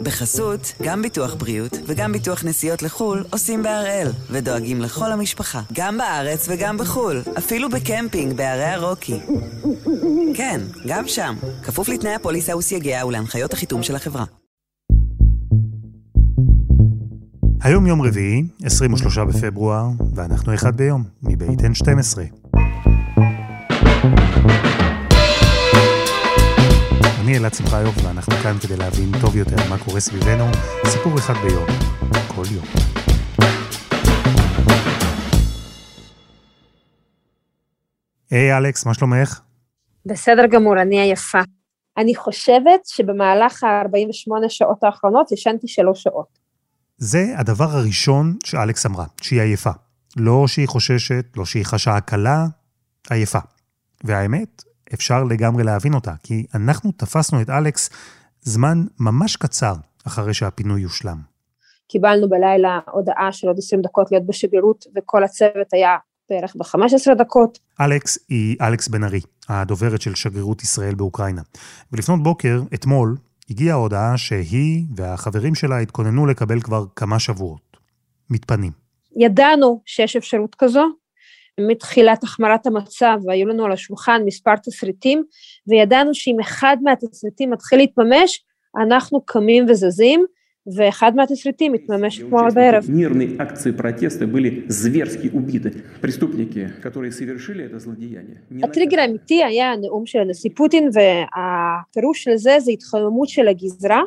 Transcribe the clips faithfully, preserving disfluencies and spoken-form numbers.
בחסות, גם ביטוח בריאות וגם ביטוח נסיעות לחול עושים בהראל, ודואגים לכל המשפחה, גם בארץ וגם בחול, אפילו בקמפינג בערי הרוקי. כן, גם שם, כפוף לתנאי הפוליסה וסייגיה ולהנחיות החיתום של החברה. היום יום רביעי, עשרים ושלושה בפברואר, ואנחנו אחד ביום, מבית אן שתים עשרה. אני אלעד שמחיוב, ואנחנו כאן כדי להבין טוב יותר מה קורה סביבנו. סיפור אחד ביום, כל יום. היי אלכס, מה שלומך? בסדר גמור, אני עייפה. אני חושבת שבמהלך ה-ארבעים ושמונה שעות האחרונות ישנתי שלוש שעות. זה הדבר הראשון שאלכס אמרה, שהיא עייפה. לא שהיא חוששת, לא שהיא חשה הקלה, עייפה. והאמת, אפשר לגמרי להבין אותה, כי אנחנו תפסנו את אלכס זמן ממש קצר אחרי שהפינוי יושלם. קיבלנו בלילה הודעה של עוד עשרים דקות להיות בשגרירות, וכל הצוות היה בערך ב-חמש עשרה דקות. אלכס היא אלכס בן ארי, הדוברת של שגרירות ישראל באוקראינה. ולפנות בוקר, אתמול, הגיעה ההודעה שהיא והחברים שלה התכוננו לקבל כבר כמה שבועות. מתפנים. ידענו שיש אפשרות כזו, מתחילת החמרת המצב, והיו לנו על השולחן מספר תסריטים, וידענו שאם אחד מהתסריטים מתחיל להתממש, אנחנו קמים וזזים, ואחד מהתסריטים התממש כמו בערב. מירני אקצי פרוטסטה были зверски убиты. Преступники, которые совершили это злодеяние. הטריגר האמיתי היה הנאום של הנשיא פוטין, והפירוש של זה, זה התחממות של הגזרה,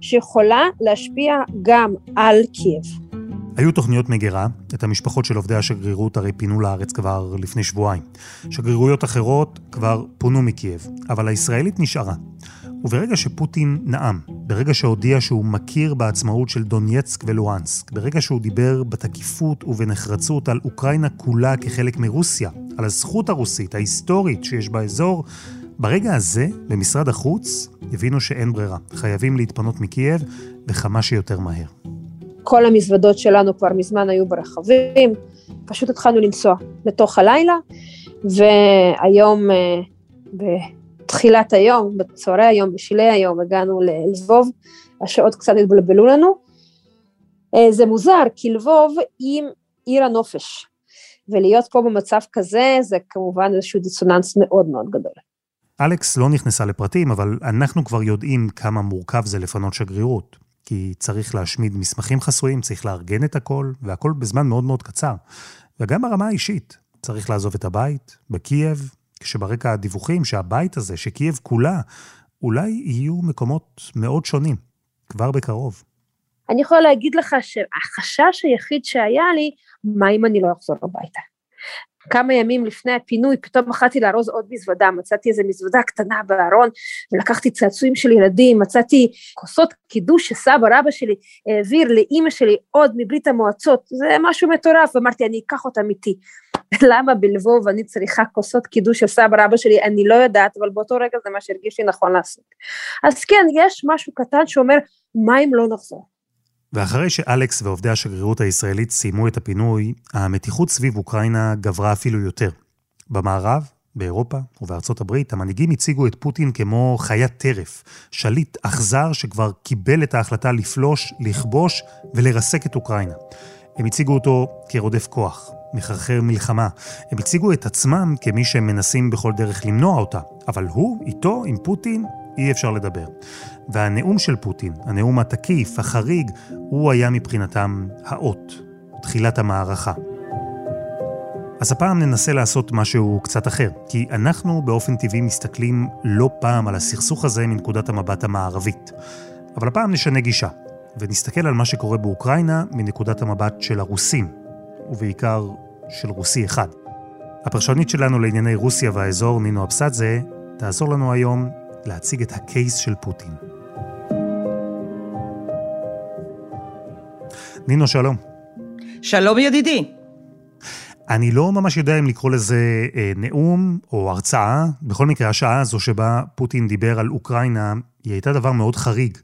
שיכולה להשפיע גם על קייב. היו תוכניות מגירה, את המשפחות של עובדי השגרירות הרי פינו לארץ כבר לפני שבועיים. שגרירויות אחרות כבר פונו מקייב, אבל הישראלית נשארה. וברגע שפוטין נאם, ברגע שהודיע שהוא מכיר בעצמאות של דונייצק ולוהנסק, ברגע שהוא דיבר בתקיפות ובנחרצות על אוקראינה כולה כחלק מרוסיה, על הזכות הרוסית ההיסטורית שיש באזור, ברגע הזה, במשרד החוץ, הבינו שאין ברירה. חייבים להתפנות מקייב וכמה שיותר מהר. כל המזוודות שלנו כבר מזמן היו ברחבים, פשוט התחלנו לנסוע לתוך הלילה, והיום, בתחילת היום, בצהרי היום, בשלי היום, הגענו ללבוב, השעות קצת התבלבלו לנו. זה מוזר, כי לבוב עם עיר הנופש, ולהיות פה במצב כזה, זה כמובן איזשהו דיסוננס מאוד מאוד גדול. אלכס לא נכנסה לפרטים, אבל אנחנו כבר יודעים כמה מורכב זה לפנות שגרירות. כי צריך להשמיד מסמכים חסויים, צריך לארגן את הכל, והכל בזמן מאוד מאוד קצר. וגם ברמה האישית, צריך לעזוב את הבית, בקייב, כשברקע הדיווחים שהבית הזה, שקייב כולה, אולי יהיו מקומות מאוד שונים, כבר בקרוב. אני יכולה להגיד לך שהחשש היחיד שהיה לי, מה אם אני לא אחזור הביתה? כמה ימים לפני הפינוי, פתאום מחלתי לארוז עוד מזוודה, מצאתי איזו מזוודה קטנה בארון, ולקחתי צעצועים של ילדים, מצאתי כוסות קידוש שסבא רבא שלי העביר לאימא שלי עוד מברית המועצות, זה משהו מטורף, אמרתי, אני אקח אותם איתי, למה בלבוב אני צריכה כוסות קידוש שסבא רבא שלי, אני לא יודעת, אבל באותו רגע זה מה שהרגיש לי נכון לעשות. אז כן, יש משהו קטן שאומר, מה אם לא נחזור? ואחרי שאלכס ועובדי השגרירות הישראלית סיימו את הפינוי, המתיחות סביב אוקראינה גברה אפילו יותר. במערב, באירופה ובארצות הברית, המנהיגים הציגו את פוטין כמו חיית טרף, שליט אכזר שכבר קיבל את ההחלטה לפלוש, לכבוש ולרסק את אוקראינה. הם הציגו אותו כרודף כוח, מחרחר מלחמה. הם הציגו את עצמם כמי שהם מנסים בכל דרך למנוע אותה, אבל הוא, איתו, עם פוטין, אי אפשר לדבר. והנאום של פוטין, הנאום התקיף, החריג, הוא היה מבחינתם האות, תחילת המערכה. אז הפעם ננסה לעשות משהו קצת אחר, כי אנחנו באופן טבעי מסתכלים לא פעם על הסכסוך הזה מנקודת המבט המערבית. אבל הפעם נשנה גישה, ונסתכל על מה שקורה באוקראינה מנקודת המבט של הרוסים, ובעיקר של רוסי אחד. הפרשנית שלנו לענייני רוסיה והאזור, נינו אבשדזה, תעזור לנו היום להציג את הקייס של פוטין. נינו, שלום. שלום ידידי. אני לא ממש יודע אם לקרוא לזה אה, נאום או הרצאה. בכל מקרה, השעה הזו שבה פוטין דיבר על אוקראינה, היא הייתה דבר מאוד חריג.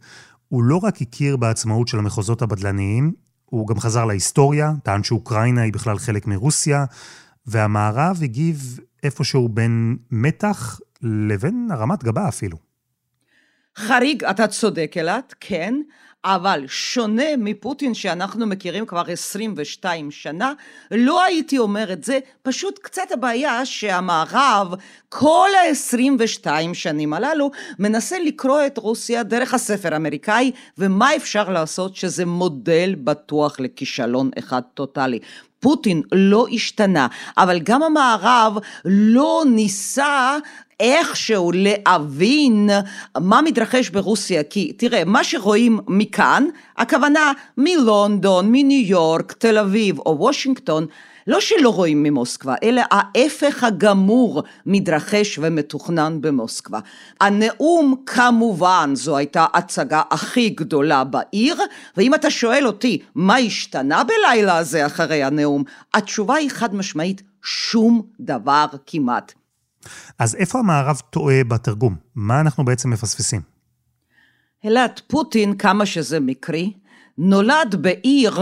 הוא לא רק הכיר בעצמאות של המחוזות הבדלניים, הוא גם חזר להיסטוריה, טען שאוקראינה היא בכלל חלק מרוסיה, והמערב הגיב איפשהו בין מתח לבין הרמת גבה אפילו. חריג, אתה צודק אלת, כן, אבל שונה מפוטין שאנחנו מכירים כבר עשרים ושתיים שנה, לא הייתי אומר את זה, פשוט קצת הבעיה שהמערב כל ה-עשרים ושתיים שנים הללו מנסה לקרוא את רוסיה דרך הספר האמריקאי, ומה אפשר לעשות שזה מודל בטוח לכישלון אחד טוטלי. פוטין לא השתנה, אבל גם המערב לא ניסה איכשהו להבין מה מתרחש ברוסיה, כי תראה, מה שרואים מכאן, הכוונה מלונדון, מניו יורק, תל אביב או וושינגטון, לא שלא רואים ממוסקבה, אלא ההפך הגמור מתרחש ומתוכנן במוסקבה. הנאום כמובן, זו הייתה הצגה הכי גדולה בעיר, ואם אתה שואל אותי מה השתנה בלילה הזה אחרי הנאום, התשובה היא חד משמעית, שום דבר כמעט. אז איפה המערב טועה בתרגום? מה אנחנו בעצם מפספסים? אלת, פוטין, כמה שזה מקרי, נולד בעיר,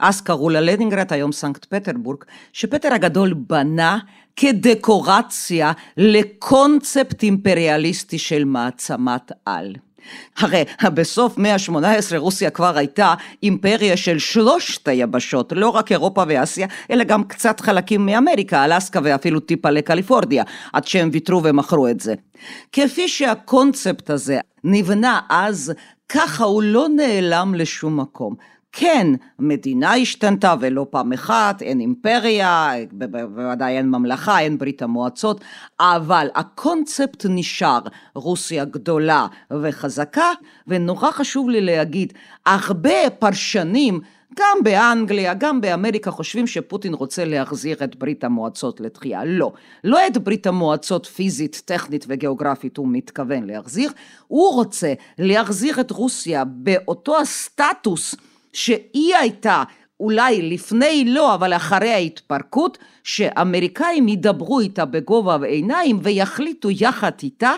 אז קראו ללנינגרד, היום סנקט פטרבורג, שפטר הגדול בנה כדקורציה לקונספט אימפריאליסטי של מעצמת על. הרי בסוף מאה השמונה עשרה רוסיה כבר הייתה אימפריה של שלושת היבשות, לא רק אירופה ואסיה, אלא גם קצת חלקים מאמריקה, אלסקה ואפילו טיפה לקליפורניה, עד שהם ויתרו ומכרו את זה. כפי שהקונספט הזה נבנה אז, ככה הוא לא נעלם לשום מקום. כן, מדינה השתנתה ולא פעם אחת, אין אימפריה, בוודאי אין ממלכה, אין ברית המועצות, אבל הקונספט נשאר, רוסיה גדולה וחזקה, ונורא חשוב לי להגיד, הרבה פרשנים, גם באנגליה, גם באמריקה, חושבים שפוטין רוצה להחזיר את ברית המועצות לתחייה. לא, לא את ברית המועצות פיזית, טכנית וגיאוגרפית הוא מתכוון להחזיר, הוא רוצה להחזיר את רוסיה באותו הסטטוס, שהיא הייתה אולי לפני לא, אבל אחרי ההתפרקות, שאמריקאים ידברו איתה בגובה ועיניים, ויחליטו יחד איתה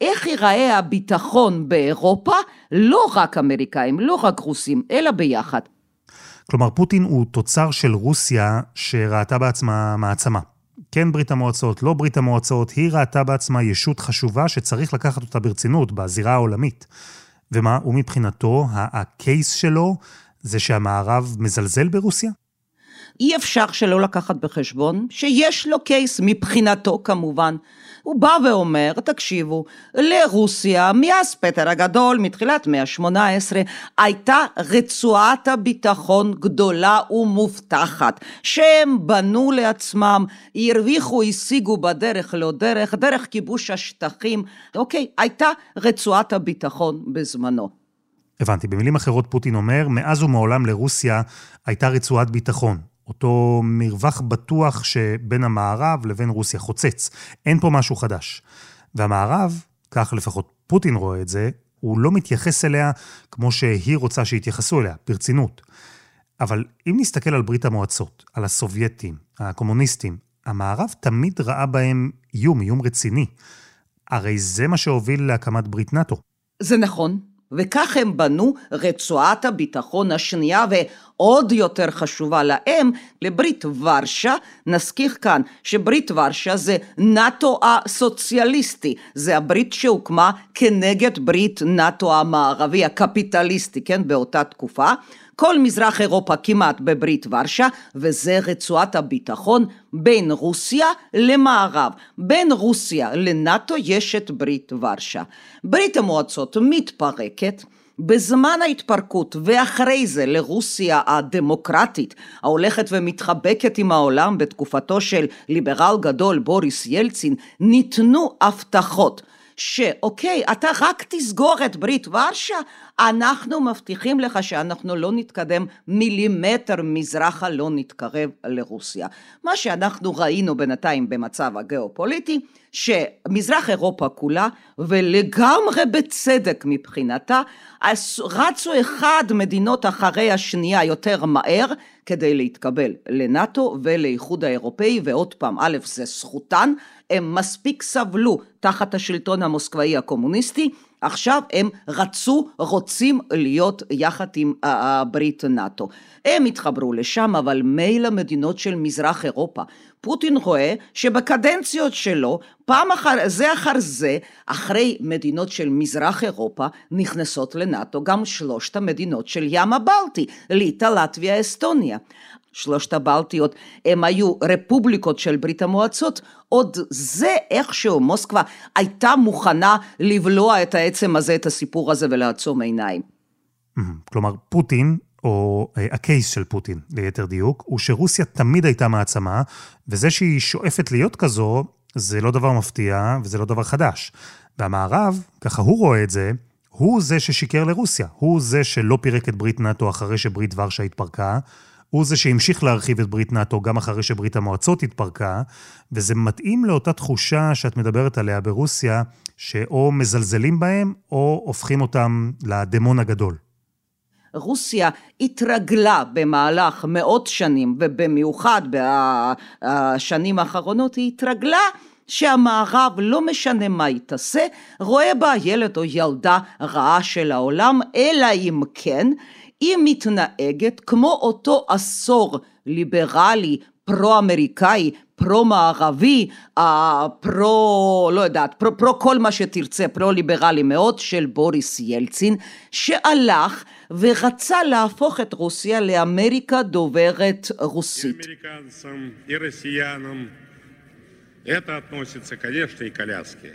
איך ייראה הביטחון באירופה, לא רק אמריקאים, לא רק רוסים, אלא ביחד. כלומר, פוטין הוא תוצר של רוסיה שראתה בעצמה מעצמה. כן ברית המועצות, לא ברית המועצות, היא ראתה בעצמה ישות חשובה שצריך לקחת אותה ברצינות בזירה העולמית. ומה, ומבחינתו, הקייס שלו, זה שהמערב מזלזל ברוסיה? אי אפשר שלא לקחת בחשבון שיש לו קייס מבחינתו כמובן. הוא בא ואומר, תקשיבו, לרוסיה מאז פטר הגדול, מתחילת מאה השמונה עשרה, הייתה רצועת הביטחון גדולה ומובטחת, שהם בנו לעצמם, הרוויחו, השיגו בדרך לא דרך, דרך כיבוש השטחים, אוקיי, הייתה רצועת הביטחון בזמנו. הבנתי, במילים אחרות פוטין אומר, מאז ומעולם לרוסיה הייתה רצועת ביטחון, אותו מרווח בטוח שבין המערב לבין רוסיה חוצץ, אין פה משהו חדש. והמערב, כך לפחות פוטין רואה את זה, הוא לא מתייחס אליה כמו שהיא רוצה שיתייחסו אליה, ברצינות. אבל אם נסתכל על ברית המועצות, על הסובייטים, הקומוניסטים, המערב תמיד ראה בהם איום, איום רציני. הרי זה מה שהוביל להקמת ברית נאטו. זה נכון. וכך הם בנו רצועת הביטחון השנייה ועוד יותר חשובה להם, לברית ורשה. נזכיר כאן שברית ורשה זה נאטו הסוציאליסטי, זה הברית שהוקמה כנגד ברית נאטו המערבי הקפיטליסטי, כן, באותה תקופה. כל מזרח אירופה כמעט בברית ורשה, וזה רצועת הביטחון בין רוסיה למערב. בין רוסיה לנאטו יש את ברית ורשה. ברית המועצות מתפרקת, בזמן ההתפרקות ואחרי זה לרוסיה הדמוקרטית, ההולכת ומתחבקת עם העולם בתקופתו של ליברל גדול בוריס ילצין, ניתנו הבטחות. שאוקיי, אתה רק תסגור את ברית ורשה, אנחנו מבטיחים לך שאנחנו לא נתקדם מילימטר מזרחה, לא נתקרב לרוסיה. מה שאנחנו ראינו בינתיים במצב הגיאופוליטי, שמזרח אירופה כולה, ולגמרי בצדק מבחינתה, רצו אחד מדינות אחרי השנייה יותר מהר, כדי להתקבל לנאטו ולאיחוד האירופאי, ועוד פעם, א', זה זכותן, הם מספיק סבלו תחת השלטון המוסקבאי הקומוניסטי, עכשיו הם רצו, רוצים להיות יחד עם הברית נאטו. הם התחברו לשם, אבל מילא מדינות של מזרח אירופה. פוטין רואה שבקדנציות שלו, פעם אחר זה אחר זה, אחרי מדינות של מזרח אירופה, נכנסות לנאטו גם שלושת המדינות של ים הבלטי, ליטא, לטביה, אסטוניה. שלושת הבלטיות, הם היו רפובליקות של ברית המועצות, עוד זה איכשהו מוסקבה הייתה מוכנה לבלוע את העצם הזה, את הסיפור הזה ולעצום עיניים. כלומר, פוטין, או הקייס של פוטין, ליתר דיוק, הוא שרוסיה תמיד הייתה מעצמה, וזה שהיא שואפת להיות כזו, זה לא דבר מפתיע, וזה לא דבר חדש. והמערב, ככה הוא רואה את זה, הוא זה ששיקר לרוסיה, הוא זה שלא פירק את ברית נאטו אחרי שברית ורשה התפרקה, הוא זה שהמשיך להרחיב את ברית נאטו גם אחרי שברית המועצות התפרקה, וזה מתאים לאותה תחושה שאת מדברת עליה ברוסיה, שאו מזלזלים בהם, או הופכים אותם לדמון הגדול. רוסיה התרגלה במהלך מאות שנים, ובמיוחד בשנים האחרונות היא התרגלה, שהמערב לא משנה מה היא תעשה, רואה בה ילד או ילדה רעה של העולם, אלא אם כן, היא מתנהגת כמו אותו עשור ליברלי, פרו-אמריקאי, פרו-מערבי, פרו, לא יודעת, פרו, פרו כל מה שתרצה, פרו-ליברלי מאוד של בוריס ילצין, שהלך ורצה להפוך את רוסיה לאמריקה דוברת רוסית. אמריקאנסים ורוסיינים, это относится, конечно, и к Аляске.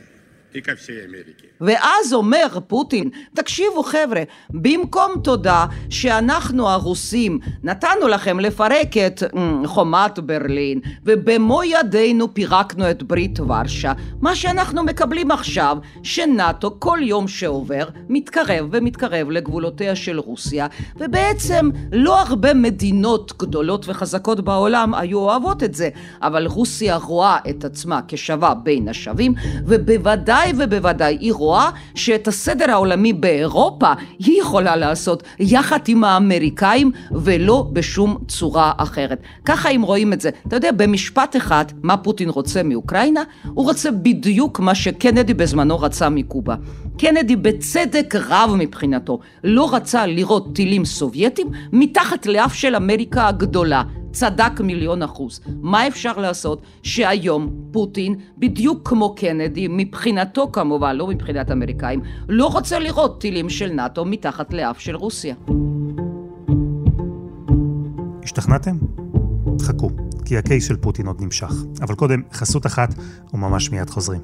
ואז אומר פוטין, תקשיבו חבר'ה, במקום תודה שאנחנו הרוסים נתנו לכם לפרק את חומת ברלין ובמו ידינו פירקנו את ברית ורשה, מה שאנחנו מקבלים עכשיו שנאטו כל יום שעובר מתקרב ומתקרב לגבולותיה של רוסיה, ובעצם לא הרבה מדינות גדולות וחזקות בעולם היו אוהבות את זה, אבל רוסיה רואה את עצמה כשווה בין השווים, ובוודאי ובוודאי היא רואה שאת הסדר העולמי באירופה היא יכולה לעשות יחד עם האמריקאים ולא בשום צורה אחרת. ככה הם רואים את זה. אתה יודע, במשפט אחד, מה פוטין רוצה מאוקראינה? הוא רוצה בדיוק מה שקנדי בזמנו רצה מקובה. קנדי בצדק רב מבחינתו לא רצה לראות טילים סובייטים מתחת לאף של אמריקה הגדולה. צדק מיליון אחוז. מה אפשר לעשות שהיום פוטין, בדיוק כמו קנדי, מבחינתו כמובן, לא מבחינת אמריקאים, לא רוצה לראות טילים של נאטו מתחת לאף של רוסיה. השתכנתם? חכו, כי הקייס של פוטין עוד נמשך. אבל קודם, חסות אחת וממש מיד חוזרים.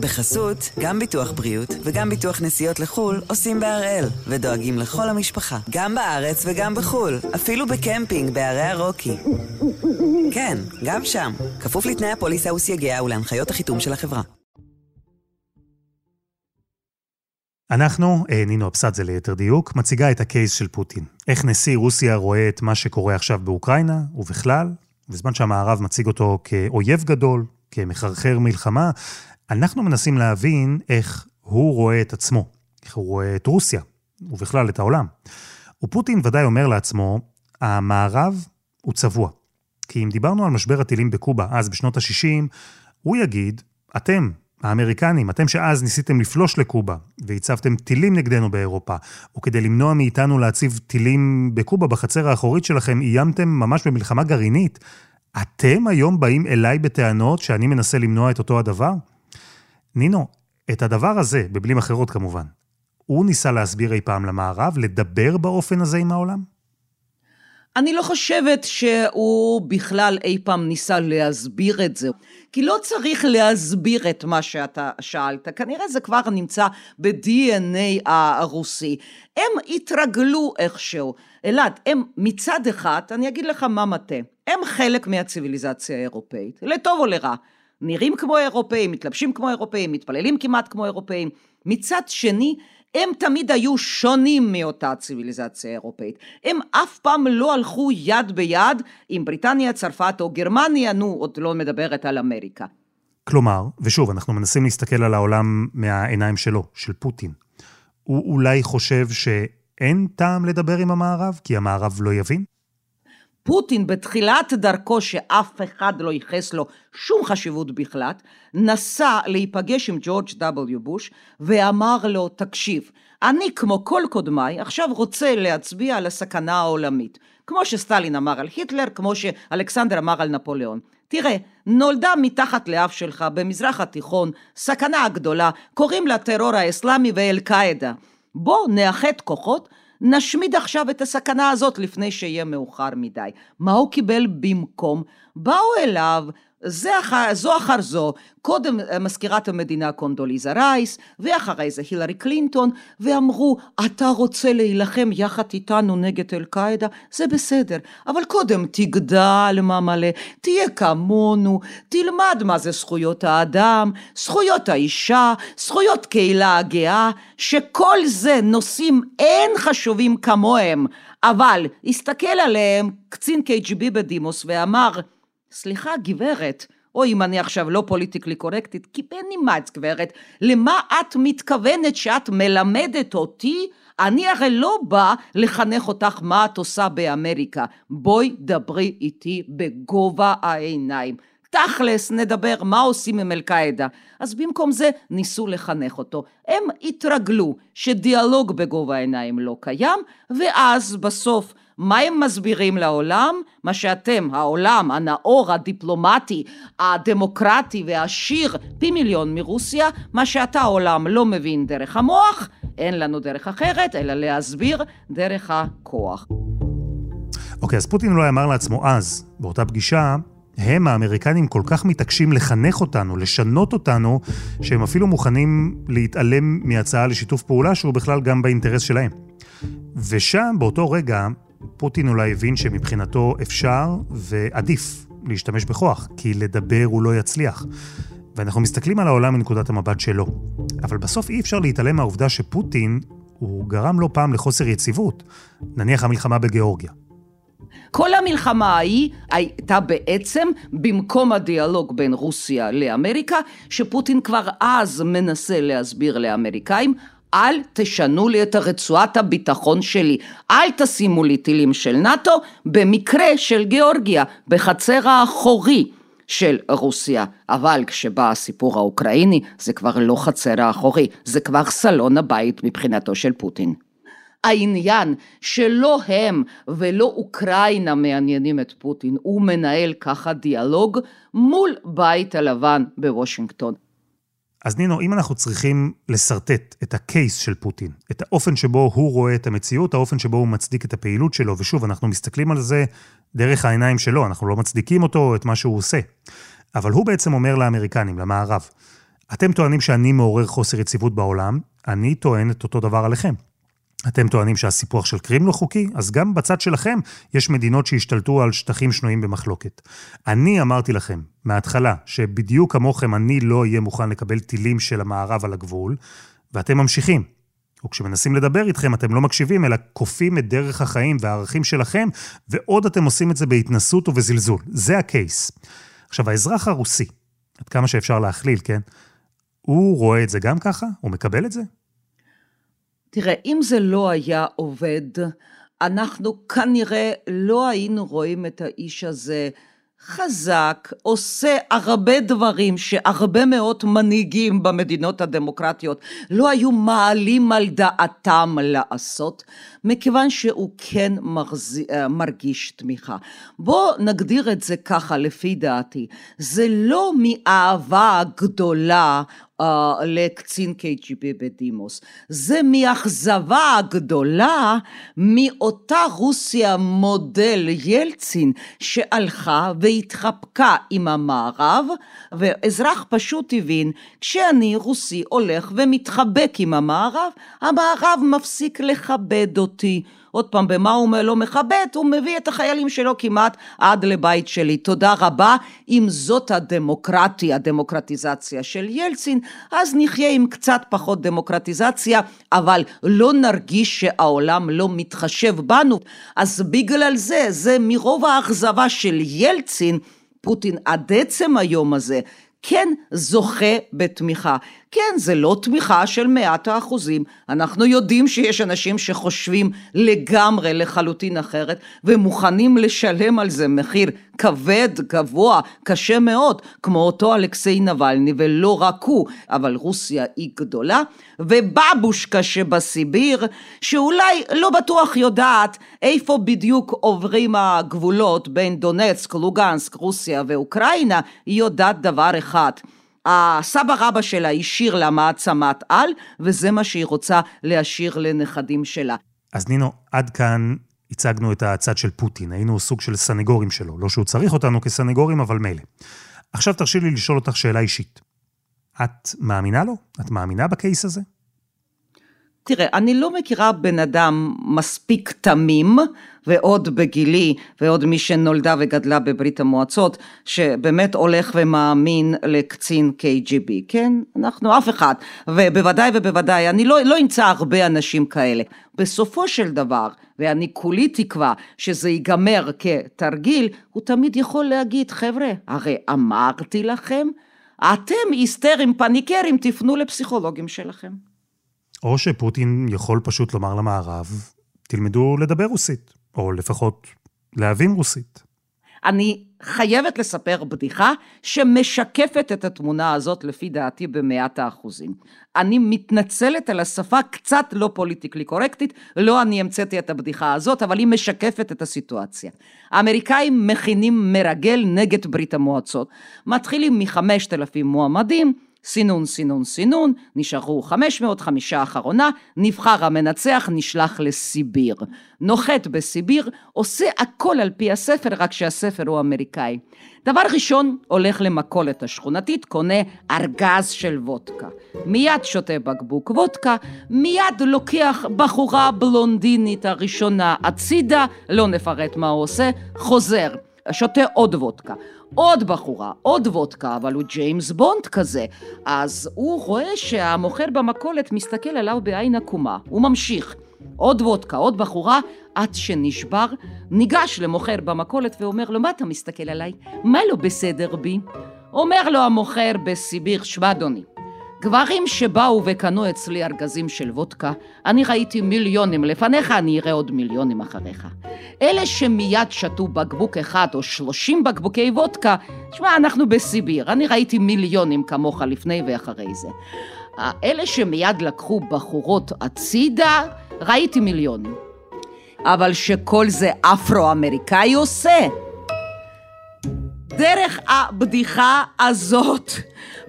בחסות, גם ביטוח בריאות וגם ביטוח נסיעות לחול עושים בהראל ודואגים לכל המשפחה, גם בארץ וגם בחול, אפילו בקמפינג בערי הרוקי. כן, גם שם, כפוף לתנאי הפוליסה וסייגיה ולהנחיות החיתום של החברה. אנחנו, נינו אבסדזה ליתר דיוק, מציגה את הקייס של פוטין. איך נשיא רוסיה רואה את מה שקורה עכשיו באוקראינה ובכלל, ובזמן שהמערב מציג אותו כאויב גדול, כמחרחר מלחמה, אנחנו מנסים להבין איך הוא רואה את עצמו, איך הוא רואה את רוסיה, ובכלל את העולם. ופוטין ודאי אומר לעצמו, המערב הוא צבוע. כי אם דיברנו על משבר הטילים בקובה, אז בשנות ה-שישים, הוא יגיד, אתם, האמריקנים, אתם שאז ניסיתם לפלוש לקובה, והצבתם טילים נגדנו באירופה, וכדי למנוע מאיתנו להציב טילים בקובה בחצר האחורית שלכם, איימתם ממש במלחמה גרעינית. אתם היום באים אליי בטענות שאני מנסה למנוע את אותו הדבר? נינו, את הדבר הזה, בבלים אחרות כמובן, הוא ניסה להסביר אי פעם למערב, לדבר באופן הזה עם העולם? אני לא חושבת שהוא בכלל אי פעם ניסה להסביר את זה, כי לא צריך להסביר את מה שאתה שאלת, כנראה זה כבר נמצא ב-די אן איי הרוסי, הם התרגלו איכשהו, אלעד, הם מצד אחד, אני אגיד לך מה מתה, הם חלק מהציביליזציה האירופאית, לטוב או לרע, נראים כמו אירופאים, מתלבשים כמו אירופאים, מתפללים כמעט כמו אירופאים. מצד שני, הם תמיד היו שונים מאותה הציביליזציה האירופאית. הם אף פעם לא הלכו יד ביד עם בריטניה, צרפת או גרמניה, נו, עוד לא מדברת על אמריקה. כלומר, ושוב, אנחנו מנסים להסתכל על העולם מהעיניים שלו, של פוטין. הוא אולי חושב שאין טעם לדבר עם המערב, כי המערב לא יבין? פוטין בתחילת דרכו, שאף אחד לא ייחס לו שום חשיבות בכלל, נסע להיפגש עם ג'ורג' דאבליו בוש, ואמר לו, תקשיב, אני כמו כל קודמיי, עכשיו רוצה להצביע על הסכנה העולמית, כמו שסטלין אמר על היטלר, כמו שאלכסנדר אמר על נפוליאון. תראה, נולדה מתחת לאף שלך במזרח התיכון, סכנה הגדולה, קוראים לה טרור האסלאמי ואל-קאידה. בוא נאחד כוחות, נשמיד עכשיו את הסכנה הזאת לפני שיהיה מאוחר מדי. מה הוא קיבל במקום? באו אליו, זה אחר, זו אחר זו, קודם מזכירת המדינה קונדוליזה רייס, ואחרי זה הילרי קלינטון, ואמרו, אתה רוצה להילחם יחד איתנו נגד אל-קאידה? זה בסדר, אבל קודם תגדל מה מלא, תהיה כמונו, תלמד מה זה זכויות האדם, זכויות האישה, זכויות קהילה הגאה, שכל זה נושאים אין חשובים כמוהם, אבל הסתכל עליהם קצין קיי ג'י בי בדימוס ואמר, סליחה גברת, או אם אני עכשיו לא פוליטיקלי קורקטית, כי בנימץ גברת, למה את מתכוונת שאת מלמדת אותי? אני הרי לא בא לחנך אותך מה את עושה באמריקה, בואי דברי איתי בגובה העיניים. תכלס נדבר מה עושים עם אל-קאידה, אז במקום זה ניסו לחנך אותו, הם התרגלו שדיאלוג בגובה העיניים לא קיים, ואז בסוף מה הם מסבירים לעולם? מה שאתם, העולם, הנאור, הדיפלומטי, הדמוקרטי והעשיר, פי מיליון מרוסיה, מה שאתה העולם לא מבין דרך המוח, אין לנו דרך אחרת, אלא להסביר דרך הכוח. אוקיי, אז פוטין לא אמר לעצמו אז, באותה פגישה, הם האמריקנים כל כך מתעקשים לחנך אותנו, לשנות אותנו, שהם אפילו מוכנים להתעלם מהצעה לשיתוף פעולה, שהוא בכלל גם באינטרס שלהם. ושם, באותו רגע, פוטין אולי הבין שמבחינתו אפשר ועדיף להשתמש בכוח, כי לדבר הוא לא יצליח. ואנחנו מסתכלים על העולם מנקודת המבט שלו. אבל בסוף אי אפשר להתעלם מהעובדה שפוטין הוא גרם לא פעם לחוסר יציבות. נניח המלחמה בגיאורגיה. כל המלחמה ההיא הייתה בעצם במקום הדיאלוג בין רוסיה לאמריקה, שפוטין כבר אז מנסה להסביר לאמריקאים, אל תשנו לי את הרצועת הביטחון שלי, אל תשימו לי טילים של נאטו, במקרה של גיאורגיה, בחצר האחורי של רוסיה. אבל כשבא הסיפור האוקראיני, זה כבר לא חצר האחורי, זה כבר סלון הבית מבחינתו של פוטין. העניין שלא הם ולא אוקראינה מעניינים את פוטין, הוא מנהל ככה דיאלוג מול בית הלבן בוושינגטון. אז נינו, אם אנחנו צריכים לסרטט את הקייס של פוטין, את האופן שבו הוא רואה את המציאות, האופן שבו הוא מצדיק את הפעילות שלו, ושוב, אנחנו מסתכלים על זה דרך העיניים שלו, אנחנו לא מצדיקים אותו, את מה שהוא עושה. אבל הוא בעצם אומר לאמריקנים, למערב, אתם טוענים שאני מעורר חוסר יציבות בעולם, אני טוען את אותו דבר עליכם. אתם טוענים שהסיפוח של קרים לא חוקי, אז גם בצד שלכם יש מדינות שהשתלטו על שטחים שנויים במחלוקת. אני אמרתי לכם מההתחלה שבדיוק כמוכם אני לא אהיה מוכן לקבל טילים של המערב על הגבול, ואתם ממשיכים. וכשמנסים לדבר איתכם אתם לא מקשיבים, אלא קופים את דרך החיים והערכים שלכם, ועוד אתם עושים את זה בהתנסות ובזלזול. זה הקייס. עכשיו, האזרח הרוסי, עד כמה שאפשר להכליל, כן? הוא רואה את זה גם ככה? הוא מקבל את זה? תראה, אם זה לא היה עובד, אנחנו כנראה לא היינו רואים את האיש הזה חזק, עושה הרבה דברים שהרבה מאוד מנהיגים במדינות הדמוקרטיות לא היו מעלים על דעתם לעשות, מכיוון שהוא כן מרגיש תמיכה. בוא נגדיר את זה ככה לפי דעתי, זה לא מאהבה גדולה, Uh, לקצין קיי ג'י בי בדימוס. זה מאכזבה הגדולה מאותה רוסיה מודל ילצין שהלכה והתחבקה עם המערב, ואזרח פשוט הבין, כשאני רוסי הולך ומתחבק עם המערב, המערב מפסיק לכבד אותי. עוד פעם, במה הוא לא מכבד? הוא מביא את החיילים שלו כמעט עד לבית שלי. תודה רבה, אם זאת הדמוקרטיה, הדמוקרטיזציה של ילצין, אז נחיה עם קצת פחות דמוקרטיזציה, אבל לא נרגיש שהעולם לא מתחשב בנו. אז בגלל זה, זה מרוב האכזבה של ילצין, פוטין עד עצם היום הזה, כן זוכה בתמיכה. כן, זה לא תמיכה של מאת האחוזים. אנחנו יודעים שיש אנשים שחושבים לגמרי לחלוטין אחרת, ומוכנים לשלם על זה מחיר כבד, גבוה, קשה מאוד, כמו אותו אלכסיי נבלני, ולא רק הוא, אבל רוסיה היא גדולה, ובבושקה שבסיביר, שאולי לא בטוח יודעת איפה בדיוק עוברים הגבולות בין דונצק, לוגנסק, רוסיה ואוקראינה, היא יודעת דבר אחד. הסבא רבא שלה השאיר לה מעצמת על, וזה מה שהיא רוצה להשאיר לנכדים שלה. אז נינו, עד כאן הצגנו את הצד של פוטין, היינו סוג של סנגורים שלו, לא שהוא צריך אותנו כסנגורים, אבל מילא. עכשיו תרשי לי לשאול אותך שאלה אישית. את מאמינה לו? את מאמינה בקייס הזה? תראה, אני לא מכירה בן אדם מספיק תמים, ועוד בגילי, ועוד מי שנולדה וגדלה בברית המועצות, שבאמת הולך ומאמין לקצין קיי ג'י בי, כן? אנחנו אף אחד, ובוודאי ובוודאי, אני לא, לא אמצא הרבה אנשים כאלה. בסופו של דבר, ואני כולי תקווה שזה ייגמר כתרגיל, הוא תמיד יכול להגיד, חבר'ה, הרי אמרתי לכם, אתם היסטרים, פניקרים, תפנו לפסיכולוגים שלכם. או שפוטין יכול פשוט לומר למערב, תלמדו לדבר רוסית, או לפחות להבין רוסית. אני חייבת לספר בדיחה שמשקפת את התמונה הזאת לפי דעתי במאת האחוזים. אני מתנצלת על השפה קצת לא פוליטיקלי קורקטית, לא אני המצאתי את הבדיחה הזאת, אבל היא משקפת את הסיטואציה. האמריקאים מכינים מרגל נגד ברית המועצות, מתחילים מ-חמשת אלפים מועמדים, סינון, סינון, סינון, נשארו חמש מאות, חמישה האחרונה, נבחר המנצח, נשלח לסיביר. נוחת בסיביר, עושה הכל על פי הספר, רק שהספר הוא אמריקאי. דבר ראשון, הולך למכולת השכונתית, קונה ארגז של וודקה. מיד שותה בקבוק וודקה, מיד לוקח בחורה בלונדינית הראשונה הצידה, לא נפרט מה הוא עושה, חוזר. שותה עוד וודקה, עוד בחורה, עוד וודקה, אבל הוא ג'יימס בונד כזה, אז הוא רואה שהמוכר במכולת מסתכל עליו בעין עקומה, הוא ממשיך, עוד וודקה, עוד בחורה, עד שנשבר, ניגש למוכר במכולת ואומר לו, מה אתה מסתכל עליי? מה לא בסדר בי? אומר לו המוכר בסיביר, שמה אדוני, גברים שבאו וקנו אצלי ארגזים של וודקה, אני ראיתי מיליונים לפניך, אני אראה עוד מיליונים אחריך. אלה שמיד שתו בקבוק אחד או שלושים בקבוקי וודקה, תשמע, אנחנו בסיביר, אני ראיתי מיליונים כמוך לפני ואחרי זה. אלה שמיד לקחו בחורות הצידה, ראיתי מיליונים. אבל שכל זה אפרו-אמריקאי עושה. דרך הבדיחה הזאת,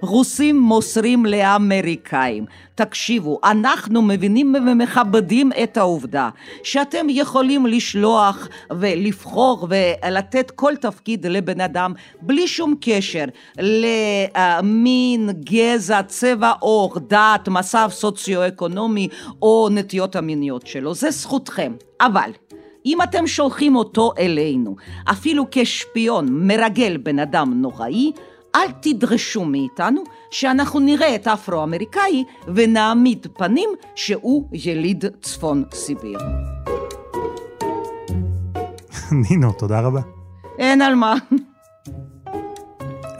רוסים מוסרים לאמריקאים. תקשיבו, אנחנו מבינים ומכבדים את העובדה שאתם יכולים לשלוח ולבחור ולתת כל תפקיד לבן אדם בלי שום קשר למין, גזע, צבע, אור, דת, מצב סוציו-אקונומי או נטיות המיניות שלו. זה זכותכם, אבל אם אתם שולחים אותו אלינו, אפילו כשפיון מרגל בן אדם נוראי, אל תדרשו מאיתנו שאנחנו נראה את האפרו-אמריקאי ונעמיד פנים שהוא יליד צפון סיביר. נינו, תודה רבה. אין על מה.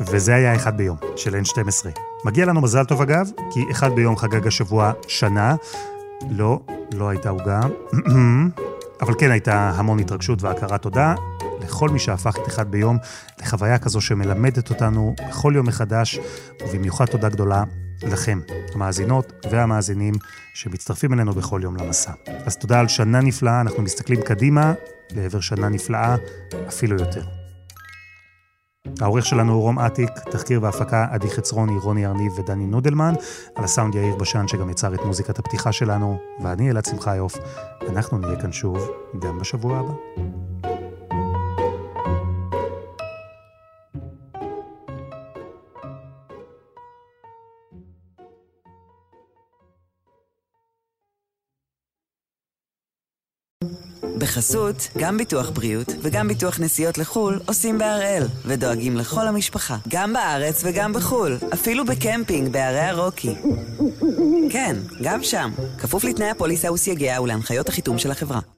וזה היה אחד ביום של אן שתים עשרה. מגיע לנו מזל טוב אגב, כי אחד ביום חגג השבוע שנה. לא, לא הייתה הוגה. אבל כן הייתה המון התרגשות והכרת תודה לכל מי שהפך את אחד ביום לחוויה כזו שמלמדת אותנו בכל יום מחדש, ובמיוחד תודה גדולה לכם, המאזינות והמאזינים שמצטרפים אלינו בכל יום למסע. אז תודה על שנה נפלאה, אנחנו מסתכלים קדימה לעבר שנה נפלאה אפילו יותר. העורך שלנו הוא רום עתיק, תחקיר והפקה עדי חצרוני, רוני ארניב ודני נודלמן, על הסאונד יאיר בשן שגם יצר את מוזיקת הפתיחה שלנו, ואני אלעד שמחיוף, אנחנו נהיה כאן שוב גם בשבוע הבא. בחסות, גם ביטוח בריאות וגם ביטוח נסיעות לחול עושים בהראל ודואגים לכל המשפחה, גם בארץ וגם בחול, אפילו בקמפינג בערי הרוקי. כן, גם שם, כפוף לתנאי הפוליסה וסייגיה ולהנחיות החיתום של החברה.